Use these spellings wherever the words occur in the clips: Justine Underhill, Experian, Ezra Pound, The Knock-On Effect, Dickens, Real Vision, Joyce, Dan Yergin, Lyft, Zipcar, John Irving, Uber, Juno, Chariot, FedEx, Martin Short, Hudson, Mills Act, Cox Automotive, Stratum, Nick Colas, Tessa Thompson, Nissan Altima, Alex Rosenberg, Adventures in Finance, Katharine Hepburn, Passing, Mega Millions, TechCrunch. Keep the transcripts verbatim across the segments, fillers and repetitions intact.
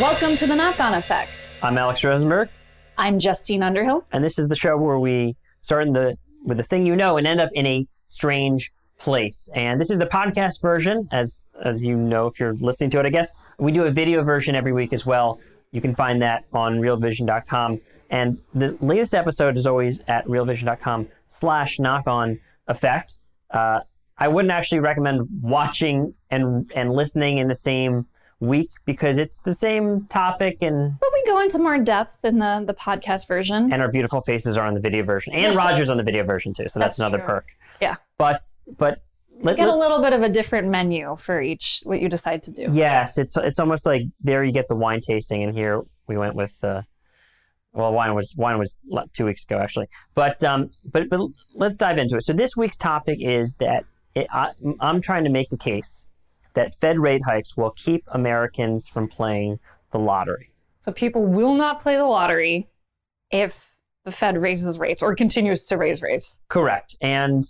Welcome to The Knock-On Effect. I'm Alex Rosenberg. I'm Justine Underhill. And this is the show where we start in the, with the thing you know and end up in a strange place. And this is the podcast version, as as you know if you're listening to it, I guess. We do a video version every week as well. You can find that on real vision dot com. And the latest episode is always at real vision dot com slash knock-on effect. Uh, I wouldn't actually recommend watching and and listening in the same week because it's the same topic, and but we go into more depth in the the podcast version, and our beautiful faces are on the video version, and yes, Roger's so. on the video version too, so that's, that's another true. perk. Yeah, but but let, you get let, a little bit of a different menu for each what you decide to do. Yes, it's it's almost like there you get the wine tasting, and here we went with uh, well wine was wine was two weeks ago actually, but um but but let's dive into it. So this week's topic is that it, I, I'm trying to make the case that Fed rate hikes will keep Americans from playing the lottery. So people will not play the lottery if the Fed raises rates or continues to raise rates. Correct. And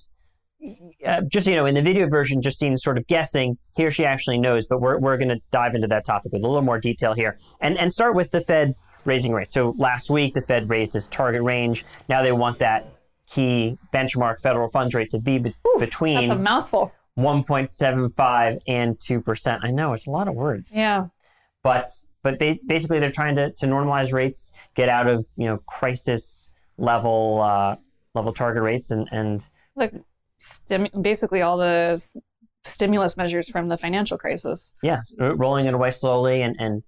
uh, just, you know, in the video version, Justine's sort of guessing. He or she actually knows, but we're we're going to dive into that topic with a little more detail here and, and start with the Fed raising rates. So last week, the Fed raised its target range. Now they want that key benchmark federal funds rate to be, be- Ooh, between... That's a mouthful. one point seven five and two percent. I know, it's a lot of words. Yeah. But but ba- basically they're trying to, to normalize rates, get out of, you know, crisis level uh, level target rates and... and like stim- basically all the s- stimulus measures from the financial crisis. Yeah, rolling it away slowly and... and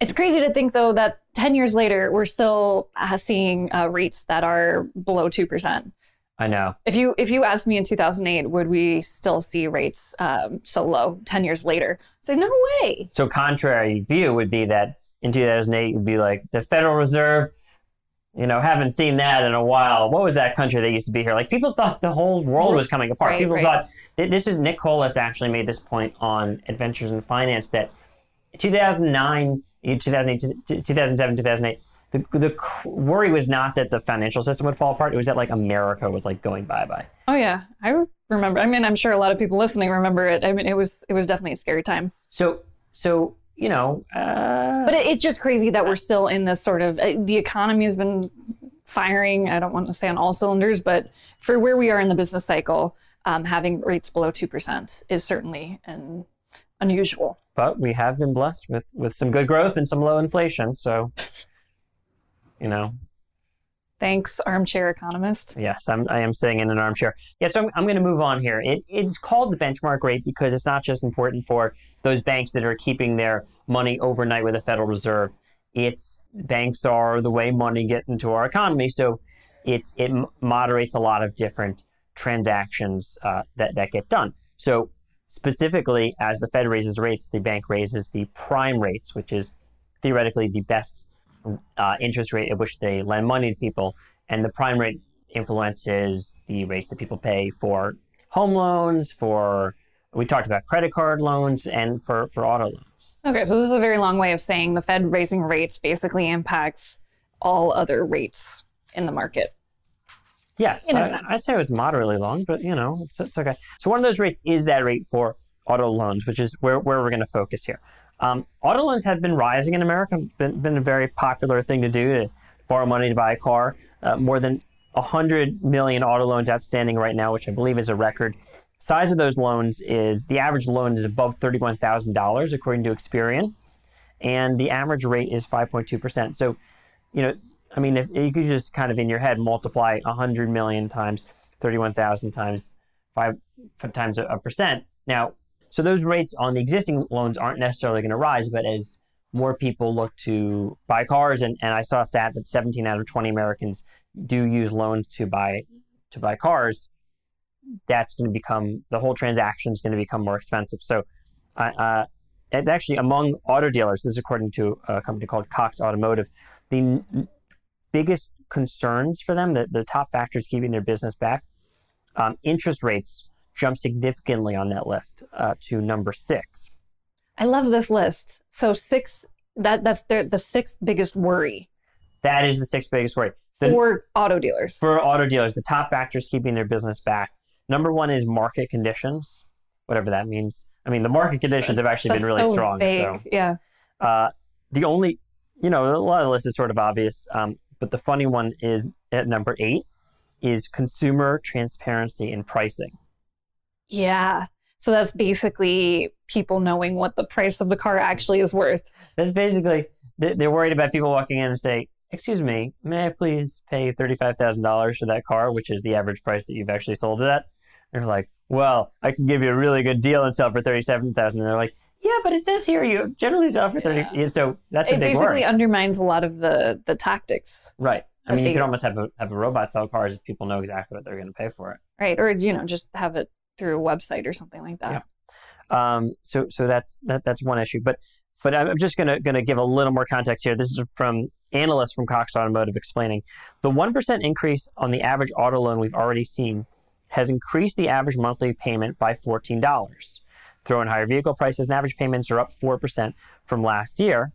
it's crazy to think, though, that ten years later, we're still uh, seeing uh, rates that are below two percent. I know. If you if you asked me in two thousand eight, would we still see rates um, so low ten years later? I'd say, no way. So contrary view would be that in two thousand eight, you'd be like, the Federal Reserve, you know, haven't seen that in a while. What was that country that used to be here? Like, people thought the whole world was coming apart. Right, people right. thought, this is Nick Colas actually made this point on Adventures in Finance, that two thousand nine, two thousand eight, two thousand seven, two thousand eight, The, the worry was not that the financial system would fall apart. It was that, like, America was, like, going bye-bye. Oh, yeah. I remember. I mean, I'm sure a lot of people listening remember it. I mean, it was it was definitely a scary time. So, so you know... Uh, but it, it's just crazy that we're still in this sort of... Uh, the economy has been firing, I don't want to say on all cylinders, but for where we are in the business cycle, um, having rates below two percent is certainly an unusual. But we have been blessed with, with some good growth and some low inflation, so... You know, thanks, armchair economist. Yes, I'm, I am sitting in an armchair. Yeah, so I'm, I'm going to move on here. It, it's called the benchmark rate because it's not just important for those banks that are keeping their money overnight with the Federal Reserve. It's banks are the way money gets into our economy, so it's it moderates a lot of different transactions uh, that that get done. So specifically, as the Fed raises rates, the bank raises the prime rates, which is theoretically the best Uh, interest rate at which they lend money to people, and the prime rate influences the rates that people pay for home loans, for, we talked about credit card loans, and for, for auto loans. Okay, so this is a very long way of saying the Fed raising rates basically impacts all other rates in the market. Yes, I, I'd say it was moderately long, but you know, it's, it's okay. So one of those rates is that rate for auto loans, which is where, where we're going to focus here. Um, auto loans have been rising in America, been, been a very popular thing to do, to borrow money to buy a car. Uh, more than one hundred million auto loans outstanding right now, which I believe is a record. Size of those loans is, the average loan is above thirty-one thousand dollars according to Experian, and the average rate is five point two percent. So, you know, I mean, if you could just kind of in your head multiply one hundred million times thirty-one thousand times five times a, a percent. Now, so those rates on the existing loans aren't necessarily going to rise, but as more people look to buy cars, and, and I saw a stat that seventeen out of twenty Americans do use loans to buy to buy cars, that's going to become, the whole transaction is going to become more expensive. So uh, uh, and actually among auto dealers, this is according to a company called Cox Automotive, the n- biggest concerns for them, the, the top factors keeping their business back, um, interest rates jump significantly on that list uh, to number six. I love this list. So six, that that's their, the sixth biggest worry. That is the sixth biggest worry. The, for auto dealers. For auto dealers, the top factors keeping their business back. Number one is market conditions, whatever that means. I mean, the market conditions that's, have actually been really so strong. Vague. So, yeah. Uh, the only, you know, a lot of the list is sort of obvious, um, but the funny one is at number eight is consumer transparency in pricing. Yeah. So that's basically people knowing what the price of the car actually is worth. That's basically, they're worried about people walking in and say, excuse me, may I please pay thirty-five thousand dollars for that car, which is the average price that you've actually sold it at? And they're like, well, I can give you a really good deal and sell for thirty-seven thousand dollars. And they're like, yeah, but it says here you generally sell for thirty. Yeah. So that's a it big basically worry. Undermines a lot of the, the tactics. Right. I mean, you could almost have a, have a robot sell cars if people know exactly what they're going to pay for it. Right. Or, you know, just have it through a website or something like that. Yeah. Um, so so that's that, that's one issue. But but I'm just going to going to give a little more context here. This is from analysts from Cox Automotive explaining the one percent increase on the average auto loan we've already seen has increased the average monthly payment by fourteen dollars. Throw in higher vehicle prices, and average payments are up four percent from last year.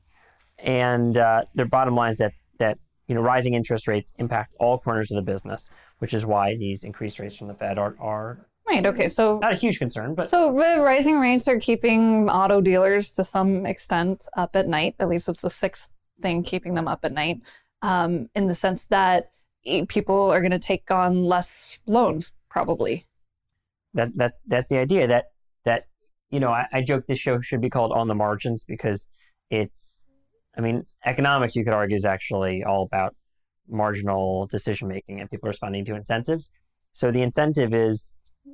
And uh, their bottom line is that that you know rising interest rates impact all corners of the business, which is why these increased rates from the Fed are are Right. Okay. So not a huge concern, but so rising rates are keeping auto dealers to some extent up at night. At least it's the sixth thing keeping them up at night, um, in the sense that people are going to take on less loans, probably. That that's that's the idea. That that you know, I, I joke this show should be called On the Margins because it's, I mean, economics you could argue is actually all about marginal decision making and people responding to incentives. So the incentive is,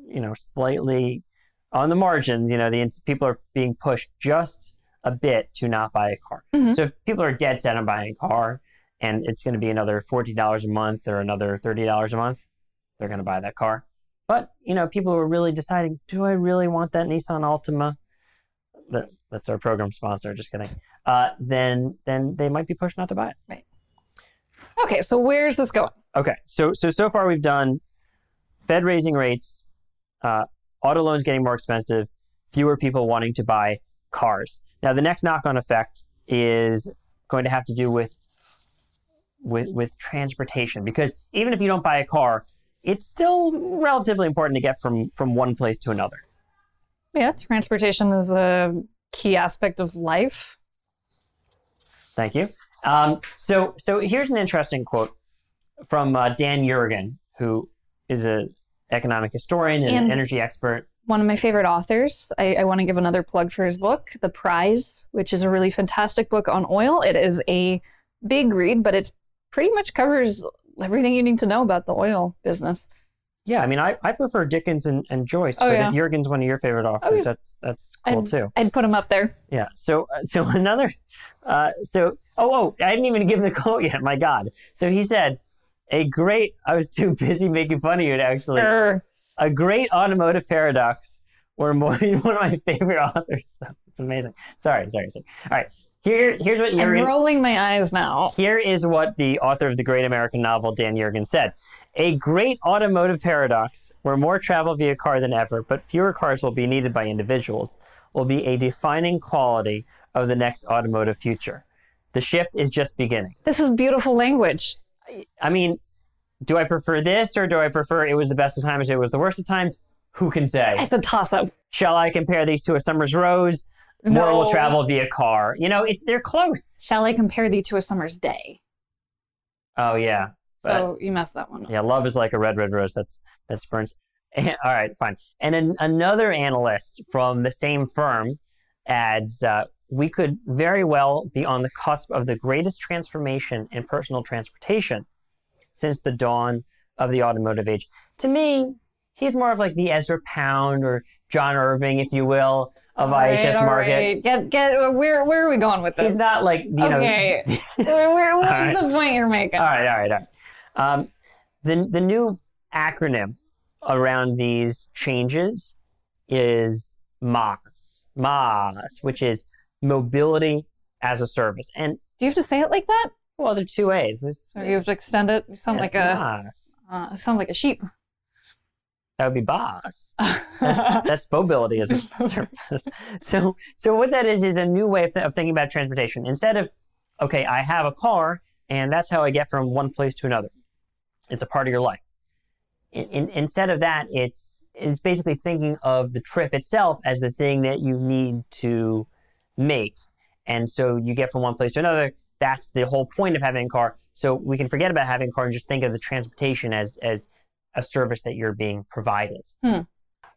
you know, slightly on the margins, you know, the people are being pushed just a bit to not buy a car. Mm-hmm. So if people are dead set on buying a car and it's going to be another forty dollars a month or another thirty dollars a month, they're going to buy that car. But, you know, people are really deciding, do I really want that Nissan Altima? That, that's our program sponsor, just kidding. Uh, then then they might be pushed not to buy it. Right. Okay, so where's this going? Okay, so so, so far we've done Fed raising rates, Uh, auto loans getting more expensive, fewer people wanting to buy cars. Now, the next knock-on effect is going to have to do with, with with transportation, because even if you don't buy a car, it's still relatively important to get from, from one place to another. Yeah, transportation is a key aspect of life. Thank you. Um, so, so here's an interesting quote from uh, Dan Yergin, who is a economic historian and, and energy expert. One of my favorite authors. I, I want to give another plug for his book, The Prize, which is a really fantastic book on oil. It is a big read, but it pretty much covers everything you need to know about the oil business. Yeah, I mean, I, I prefer Dickens and, and Joyce, oh, but yeah. If Yergin's one of your favorite authors, oh, yeah. that's that's cool I'd, too. I'd put him up there. Yeah, so so another, uh, so, oh, oh, I didn't even give the quote yet, my God. So he said, A great, I was too busy making fun of you to actually, sure. A great automotive paradox, or more, one of my favorite authors. It's amazing. Sorry, sorry, sorry. All right, here, here's what Yergin. I'm rolling my eyes now. Here is what the author of the great American novel, Dan Yergin, said. A great automotive paradox, where more travel via car than ever, but fewer cars will be needed by individuals, will be a defining quality of the next automotive future. The shift is just beginning. This is beautiful language. I mean, do I prefer this or do I prefer it was the best of times, it was the worst of times? Who can say? It's a toss-up. Shall I compare these to a summer's rose? No. More will travel via car. You know, it's, they're close. Shall I compare thee to a summer's day? Oh, yeah. But, so you messed that one up. Yeah, love is like a red, red rose. That's, that's burns. And, all right, fine. And an, another analyst from the same firm adds, uh, we could very well be on the cusp of the greatest transformation in personal transportation since the dawn of the automotive age. To me, he's more of like the Ezra Pound or John Irving, if you will, of right, I H S Market. Right. Get, get, where, where are we going with this? He's not like, you okay. know. Okay. Where, what's right. the point you're making? All right, all right, all right. Um, the, the new acronym around these changes is M A S, M A S, which is Mobility as a Service. And do you have to say it like that? Well, there are two ways. This, so you have to extend it. You sound yes, like a uh, sound like a sheep. That would be B A S. that's, that's mobility as a service. So, so what that is is a new way of, th- of thinking about transportation. Instead of, okay, I have a car, and that's how I get from one place to another. It's a part of your life. In, in, instead of that, it's it's basically thinking of the trip itself as the thing that you need to make. And so you get from one place to another. That's the whole point of having a car. So we can forget about having a car and just think of the transportation as as a service that you're being provided. Hmm.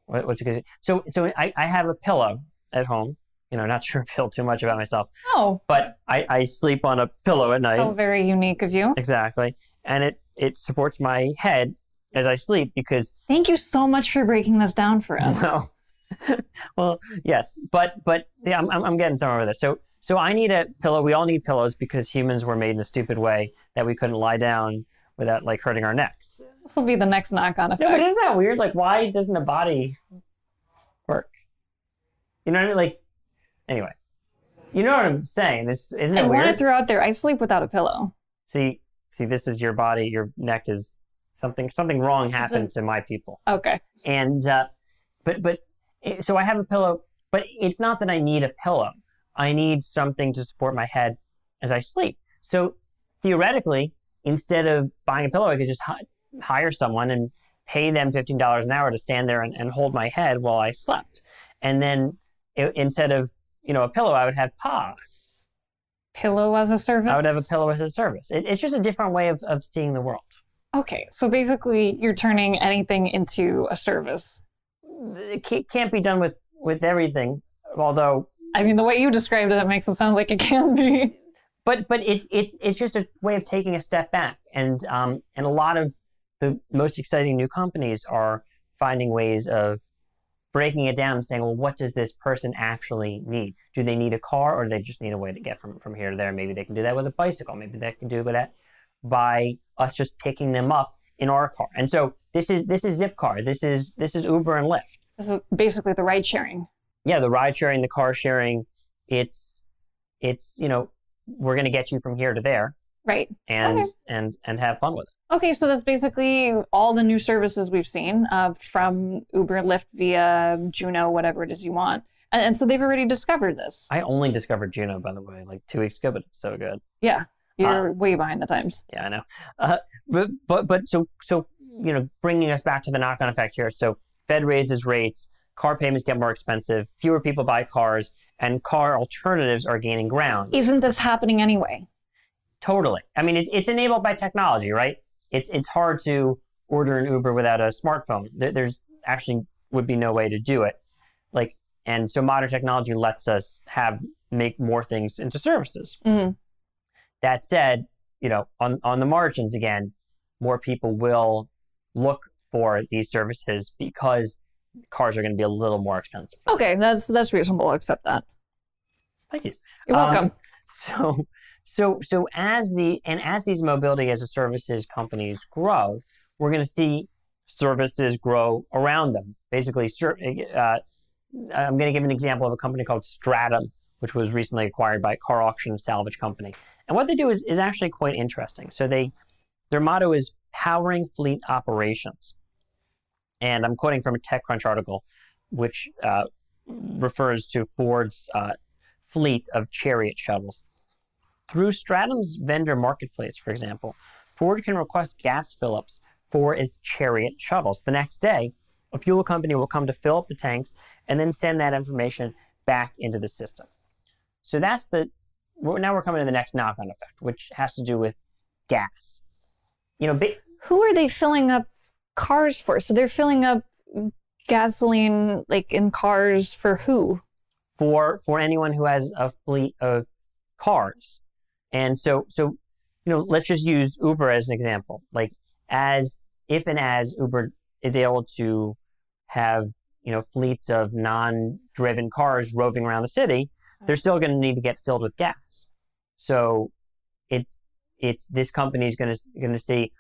What, what's it, so so I, I have a pillow at home. You know, not sure if I feel too much about myself. Oh. But I, I sleep on a pillow at night. Oh, very unique of you. Exactly. And it, it supports my head as I sleep because... Thank you so much for breaking this down for us. Well, well, yes, but but yeah, I'm I'm getting somewhere with this. So so I need a pillow. We all need pillows because humans were made in a stupid way that we couldn't lie down without like hurting our necks. This will be the next knock-on effect. No, but isn't that weird? Like, why doesn't the body work? You know what I mean? Like, anyway, you know what I'm saying? This isn't it I weird? I want to throw out there. I sleep without a pillow. See, see, this is your body. Your neck is something. Something wrong happened Just... to my people. Okay. And uh, but but. So I have a pillow, but it's not that I need a pillow. I need something to support my head as I sleep. So theoretically, instead of buying a pillow, I could just h- hire someone and pay them fifteen dollars an hour to stand there and, and hold my head while I slept. And then it, instead of, you know, a pillow, I would have P A S. Pillow as a service? I would have a pillow as a service. It, it's just a different way of, of seeing the world. Okay. So basically, you're turning anything into a service. It can't be done with, with everything, although... I mean, the way you described it, it makes it sound like it can be. But but it, it's it's just a way of taking a step back. And um and a lot of the most exciting new companies are finding ways of breaking it down and saying, well, what does this person actually need? Do they need a car, or do they just need a way to get from, from here to there? Maybe they can do that with a bicycle. Maybe they can do that by us just picking them up in our car. And so this is this is Zipcar. This is this is Uber and Lyft. This is basically the ride sharing. Yeah, the ride sharing, the car sharing. It's it's you know, we're gonna get you from here to there. Right. And okay. and and have fun with it. Okay, so that's basically all the new services we've seen uh, from Uber, Lyft, via Juno, whatever it is you want. And, and so they've already discovered this. I only discovered Juno, by the way, like two weeks ago, but it's so good. Yeah, you're uh, way behind the times. Yeah, I know. Uh, but but but so so. You know, bringing us back to the knock-on effect here. So Fed raises rates, car payments get more expensive, fewer people buy cars, and car alternatives are gaining ground. Isn't this happening anyway? Totally. I mean, it, it's enabled by technology, right? It's it's hard to order an Uber without a smartphone. There, there's actually would be no way to do it. Like, and so modern technology lets us have make more things into services. Mm-hmm. That said, you know, on, on the margins again, more people will look for these services because cars are going to be a little more expensive. Okay, that's that's reasonable. I'll accept that. Thank you. You're um, welcome. So, so, so as the and as these mobility as a services companies grow, we're going to see services grow around them. Basically, uh, I'm going to give an example of a company called Stratum, which was recently acquired by a car auction salvage company. And what they do is is actually quite interesting. So they their motto is powering fleet operations. And I'm quoting from a TechCrunch article, which uh, refers to Ford's uh, fleet of Chariot shuttles. Through Stratum's vendor marketplace, for example, Ford can request gas fill-ups for its Chariot shuttles. The next day, a fuel company will come to fill up the tanks and then send that information back into the system. So that's the, now we're coming to the next knock-on effect, which has to do with gas. you know, ba- who are they filling up cars for? So they're filling up gasoline, like in cars for who? For for anyone who has a fleet of cars. And so so you know, let's just use Uber as an example. Like as if and as Uber is able to have, you know, fleets of non-driven cars roving around the city, they're still going to need to get filled with gas. So it's it's this company is going to going to see,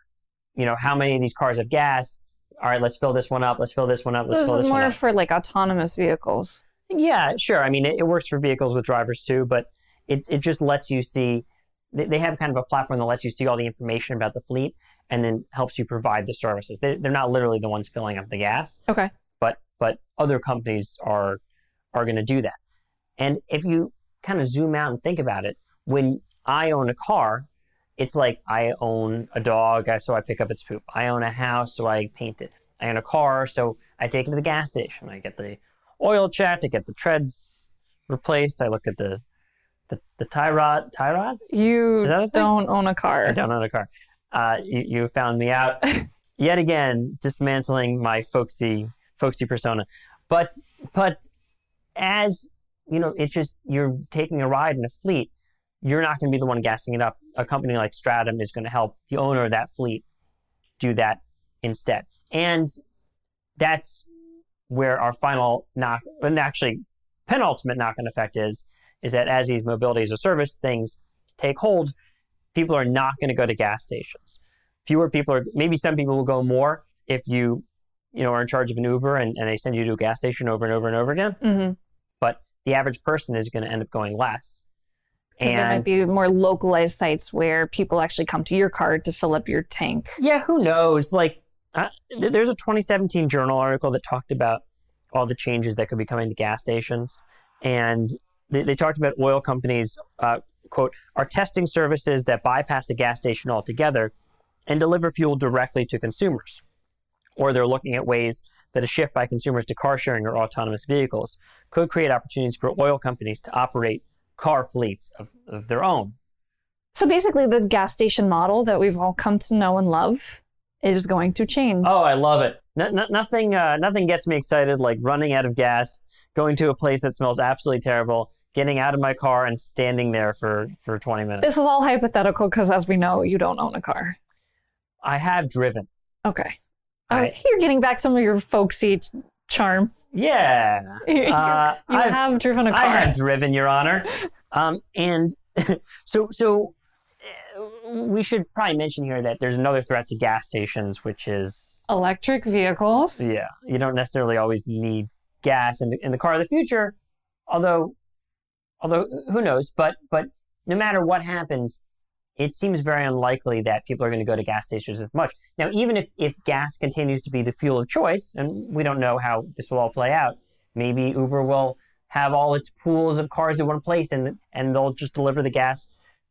you know, how many of these cars have gas. All right, let's fill this one up. Let's fill this one up. Let's this fill this one up. This is more for like autonomous vehicles. Yeah, sure. I mean, it, it works for vehicles with drivers too, but it it just lets you see. They have kind of a platform that lets you see all the information about the fleet and then helps you provide the services. They, they're not literally the ones filling up the gas. Okay. But but other companies are are going to do that. And if you kind of zoom out and think about it, when I own a car, it's like I own a dog, so I pick up its poop. I own a house, so I paint it. I own a car, so I take it to the gas station. I get the oil checked, I get the treads replaced, I look at the The the tie rod tie rods? You don't own a car. I don't own a car. Uh, you, you found me out yet again, dismantling my folksy folksy persona. But but as you know, it's just you're taking a ride in a fleet. You're not going to be the one gassing it up. A company like Stratum is going to help the owner of that fleet do that instead. And that's where our final knock, and actually penultimate knock-on effect is. is that as these mobility as a service things take hold, people are not going to go to gas stations. Fewer people are, maybe some people will go more if you, you know, are in charge of an Uber and, and they send you to a gas station over and over and over again. Mm-hmm. But the average person is going to end up going less. And there might be more localized sites where people actually come to your car to fill up your tank. Yeah, who knows? Like, uh, th- there's a twenty seventeen journal article that talked about all the changes that could be coming to gas stations. And They, they talked about oil companies, uh, quote, are testing services that bypass the gas station altogether and deliver fuel directly to consumers. Or they're looking at ways that a shift by consumers to car sharing or autonomous vehicles could create opportunities for oil companies to operate car fleets of, of their own. So basically the gas station model that we've all come to know and love is going to change. Oh, I love it. No, no, nothing, uh, nothing gets me excited like running out of gas, going to a place that smells absolutely terrible, getting out of my car and standing there for, for twenty minutes. This is all hypothetical because, as we know, you don't own a car. I have driven. Okay. I, oh, you're getting back some of your folksy charm. Yeah. you uh, you have driven a car. I have driven, Your Honor. um, and so so we should probably mention here that there's another threat to gas stations, which is... electric vehicles. Yeah. You don't necessarily always need gas in the, in the car of the future, although... Although, who knows, but but no matter what happens, it seems very unlikely that people are going to go to gas stations as much. Now, even if, if gas continues to be the fuel of choice, and we don't know how this will all play out, maybe Uber will have all its pools of cars in one place and and they'll just deliver the gas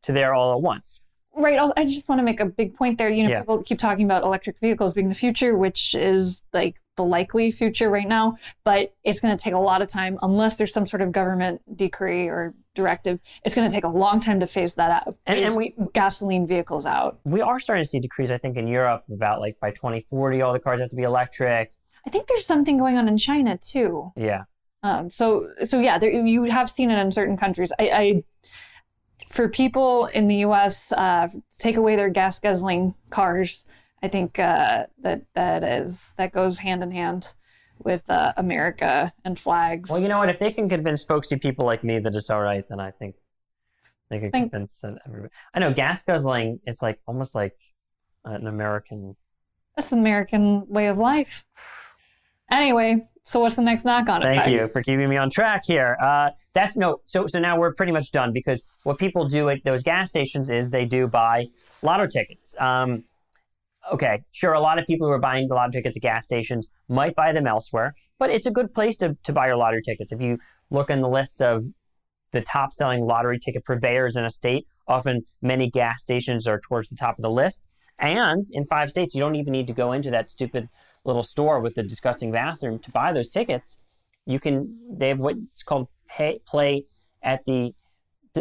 to there all at once. Right. I just want to make a big point there. You know, yeah. People keep talking about electric vehicles being the future, which is like the likely future right now, but it's going to take a lot of time unless there's some sort of government decree or directive. It's going to take a long time to phase that out. And, and we gasoline vehicles out. We are starting to see decrees, I think, in Europe about like by twenty forty, all the cars have to be electric. I think there's something going on in China too. Yeah. Um. So so yeah, there, you have seen it in certain countries. I. I For people in the U S, uh, take away their gas guzzling cars. I think uh, that that is that goes hand in hand with uh, America and flags. Well, you know what? If they can convince folksy people like me that it's all right, then I think they can think- convince everybody. I know gas guzzling is like almost like an American. That's an American way of life. Anyway, so what's the next knock-on effect? Thank you for keeping me on track here. Uh, that's no, so so now we're pretty much done because what people do at those gas stations is they do buy lotto tickets. Um, okay, sure, a lot of people who are buying the lotto tickets at gas stations might buy them elsewhere, but it's a good place to, to buy your lottery tickets. If you look in the lists of the top-selling lottery ticket purveyors in a state, often many gas stations are towards the top of the list. And in five states, you don't even need to go into that stupid little store with the disgusting bathroom to buy those tickets. You can, they have what's called pay, play at the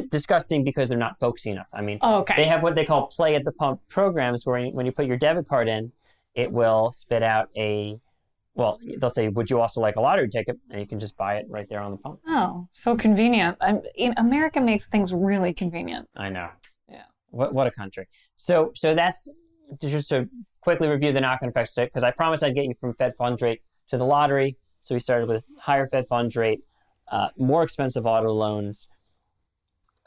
d- disgusting because they're not folksy enough. I mean, oh, okay. They have what they call play at the pump programs where you, when you put your debit card in, it will spit out a, well, they'll say, would you also like a lottery ticket? And you can just buy it right there on the pump. Oh, so convenient. I'm, in, America makes things really convenient. I know. Yeah. What what a country. So so that's, just to quickly review the knock-on effects, because I promised I'd get you from Fed funds rate to the lottery. So we started with higher Fed funds rate, uh, more expensive auto loans,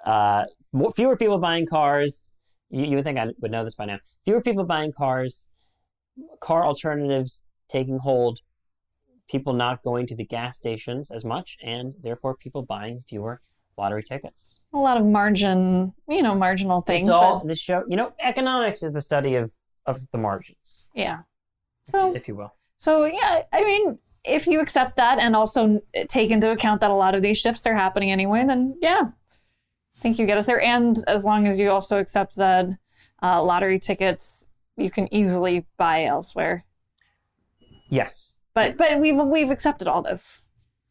uh, more, fewer people buying cars. You, you would think I would know this by now. Fewer people buying cars, car alternatives taking hold, people not going to the gas stations as much, and therefore people buying fewer lottery tickets. A lot of margin, you know, marginal things. It's all the show, you know, economics is the study of, of the margins. Yeah. So, if you will. So, yeah, I mean, if you accept that and also take into account that a lot of these shifts are happening anyway, then yeah, I think you get us there. And as long as you also accept that uh, lottery tickets, you can easily buy elsewhere. Yes. But but we've we've accepted all this.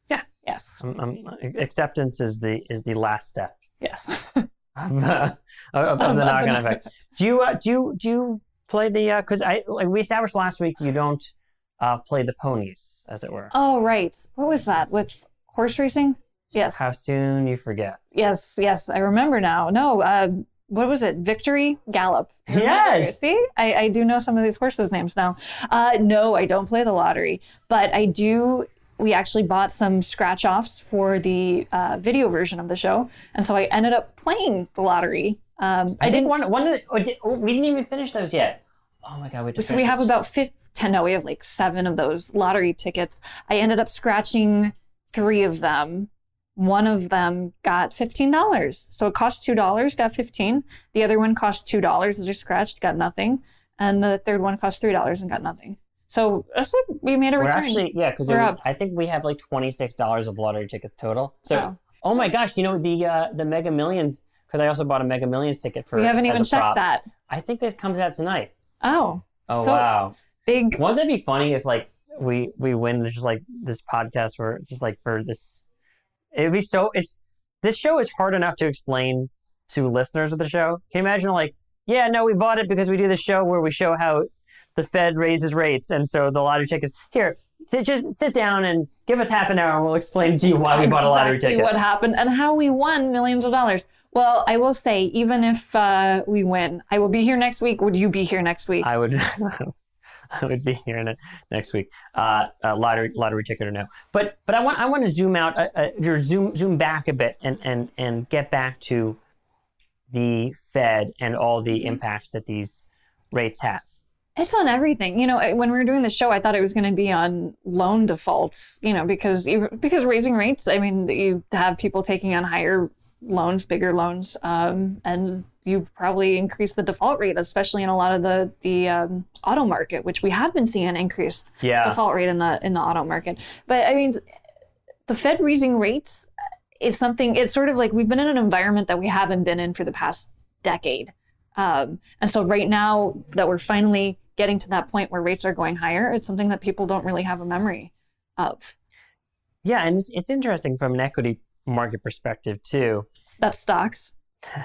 Yes. Yes. Um, um, acceptance is the is the last step. Yes. of, uh, of, of, of the knock-on effect. Do you uh, do you do you play the uh, cuz I like we established last week you don't uh, play the ponies as it were. Oh right. What was that? With horse racing? Yes. How soon you forget. Yes, yes, I remember now. No, uh, what was it? Victory Gallop. Yes. See, I, I do know some of these horses' names now. Uh, no, I don't play the lottery, but I do. We actually bought some scratch offs for the uh, video version of the show, and so I ended up playing the lottery. Um, I, I didn't want one of the. Oh, did, oh, we didn't even finish those yet. Oh my god, we just. So we have about fifteen. No, we have like seven of those lottery tickets. I ended up scratching three of them. One of them got fifteen dollars. So it cost two dollars, got fifteen. The other one cost two dollars, just scratched, got nothing. And the third one cost three dollars and got nothing. So we made a We're return. Actually, yeah, because I think we have like twenty-six dollars of lottery tickets total. So, oh, oh my gosh, you know, the uh, the Mega Millions, because I also bought a Mega Millions ticket for as a prop. We haven't even checked that. I think that comes out tonight. Oh. Oh, so wow. Big. Wouldn't that be funny if like we, we win just like this podcast where it's just like for this... It'd be so, it's, this show is hard enough to explain to listeners of the show. Can you imagine like, yeah, no, we bought it because we do this show where we show how the Fed raises rates. And so the lottery tickets, here, sit, just sit down and give us half an hour and we'll explain to you why we exactly bought a lottery ticket. What happened and how we won millions of dollars. Well, I will say, even if uh, we win, I will be here next week. Would you be here next week? I would. I would be here in a, next week. Uh, a lottery lottery ticket or no? But but I want I want to zoom out, uh, uh, or zoom zoom back a bit, and and and get back to the Fed and all the impacts that these rates have. It's on everything. You know, when we were doing the show, I thought it was going to be on loan defaults. You know, because because raising rates, I mean, you have people taking on higher loans, bigger loans, um, and you probably increase the default rate, especially in a lot of the the um, auto market, which we have been seeing an increased yeah. default rate in the in the auto market. But I mean, the Fed raising rates is something. It's sort of like we've been in an environment that we haven't been in for the past decade, um, and so right now that we're finally getting to that point where rates are going higher, it's something that people don't really have a memory of. Yeah, and it's it's interesting from an equity market perspective too. That's stocks.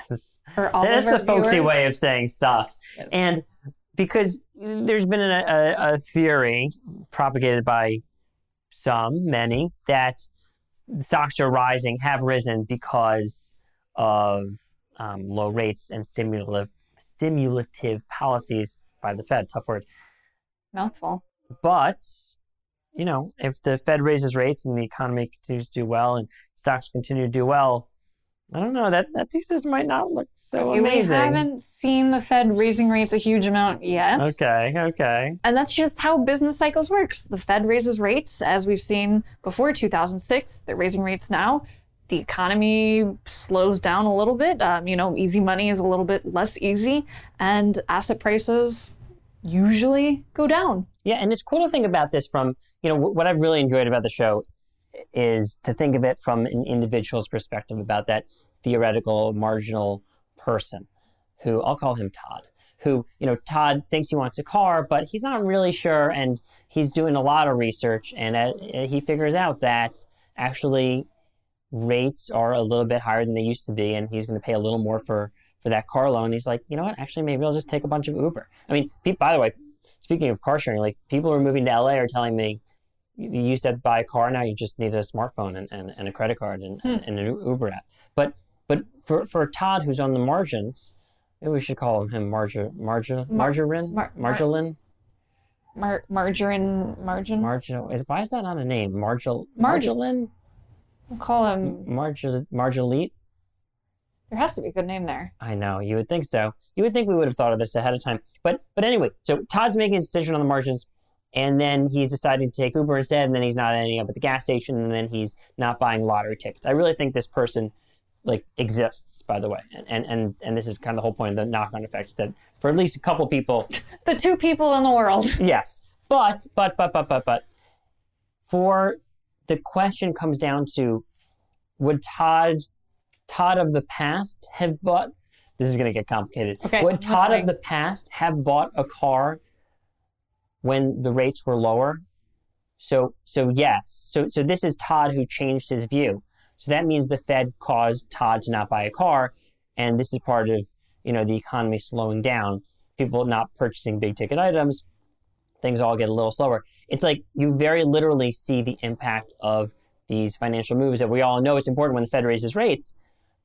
That's, for all that's the folksy viewers. Way of saying stocks. And because there's been a, a, a theory propagated by some, many, that stocks are rising, have risen because of um, low rates and stimulative, stimulative policies by the Fed. Tough word. Mouthful. But, you know, if the Fed raises rates and the economy continues to do well and stocks continue to do well, I don't know, that, that thesis might not look so okay, amazing. We haven't seen the Fed raising rates a huge amount yet. Okay, okay. And that's just how business cycles works. The Fed raises rates, as we've seen before two thousand six. They're raising rates now. The economy slows down a little bit. Um, you know, easy money is a little bit less easy. And asset prices usually go down. Yeah, and it's cool to think about this from, you know, what I've really enjoyed about the show is to think of it from an individual's perspective about that theoretical marginal person who, I'll call him Todd, who, you know, Todd thinks he wants a car, but he's not really sure, and he's doing a lot of research, and uh, he figures out that actually rates are a little bit higher than they used to be, and he's going to pay a little more for, for that car loan. He's like, you know what? Actually, maybe I'll just take a bunch of Uber. I mean, by the way, speaking of car sharing, like people who are moving to L A are telling me, you used to have to buy a car, now you just need a smartphone and, and, and a credit card and, hmm. and, and an Uber app. But but for, for Todd, who's on the margins, maybe we should call him Marger, Marger, Margarine? Mar- Mar- Margarine? Mar- margarine? Margin? Marginal. Why is that not a name? Margil- Margilin? We'll call him... Margil- Margilite? There has to be a good name there. I know. You would think so. You would think we would have thought of this ahead of time. But but anyway, so Todd's making his decision on the margins, and then he's deciding to take Uber instead, and then he's not ending up at the gas station, and then he's not buying lottery tickets. I really think this person, like, exists, by the way. And and and, and this is kind of the whole point of the knock-on effect, that for at least a couple people... the two people in the world. Yes. But, but, but, but, but, but, for the question comes down to, would Todd, Todd of the past have bought... This is going to get complicated. Okay, would Todd listening. of the past have bought a car when the rates were lower? So so yes. So so this is Todd who changed his view. So that means the Fed caused Todd to not buy a car, and this is part of, you know, the economy slowing down, people not purchasing big ticket items, things all get a little slower. It's like you very literally see the impact of these financial moves that we all know is important when the Fed raises rates.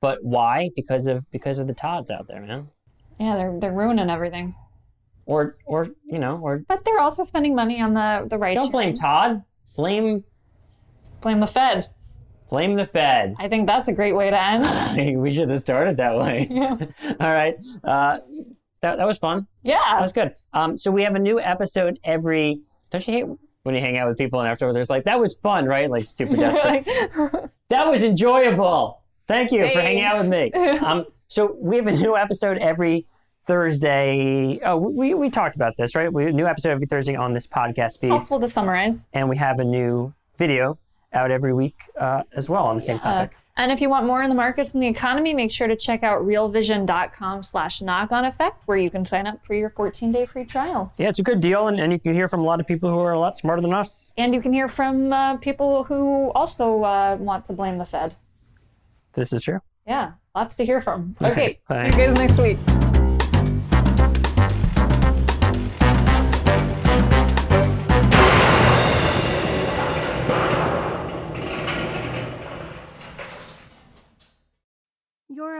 But why? Because of because of the Todds out there, man. Yeah, they're they're ruining everything. Or, or you know, or... But they're also spending money on the, the right... Don't blame Todd. Blame... Blame the Fed. Blame the Fed. I think that's a great way to end. We should have started that way. Yeah. All right. Uh, that that was fun. Yeah. That was good. Um, so we have a new episode every... Don't you hate when you hang out with people and afterwards it's like, that was fun, right? Like, super desperate. That was enjoyable. Thank you Thanks. for hanging out with me. Um, so we have a new episode every... Thursday. Oh, we we talked about this, right? We new episode every Thursday on this podcast feed. Helpful to summarize. And we have a new video out every week uh, as well on the same yeah. topic. And if you want more on the markets and the economy, make sure to check out real vision dot com slash knock on effect, where you can sign up for your fourteen-day free trial. Yeah, it's a good deal, and, and you can hear from a lot of people who are a lot smarter than us. And you can hear from uh, people who also uh, want to blame the Fed. This is true. Yeah, lots to hear from. Okay, right, see you guys next week. You're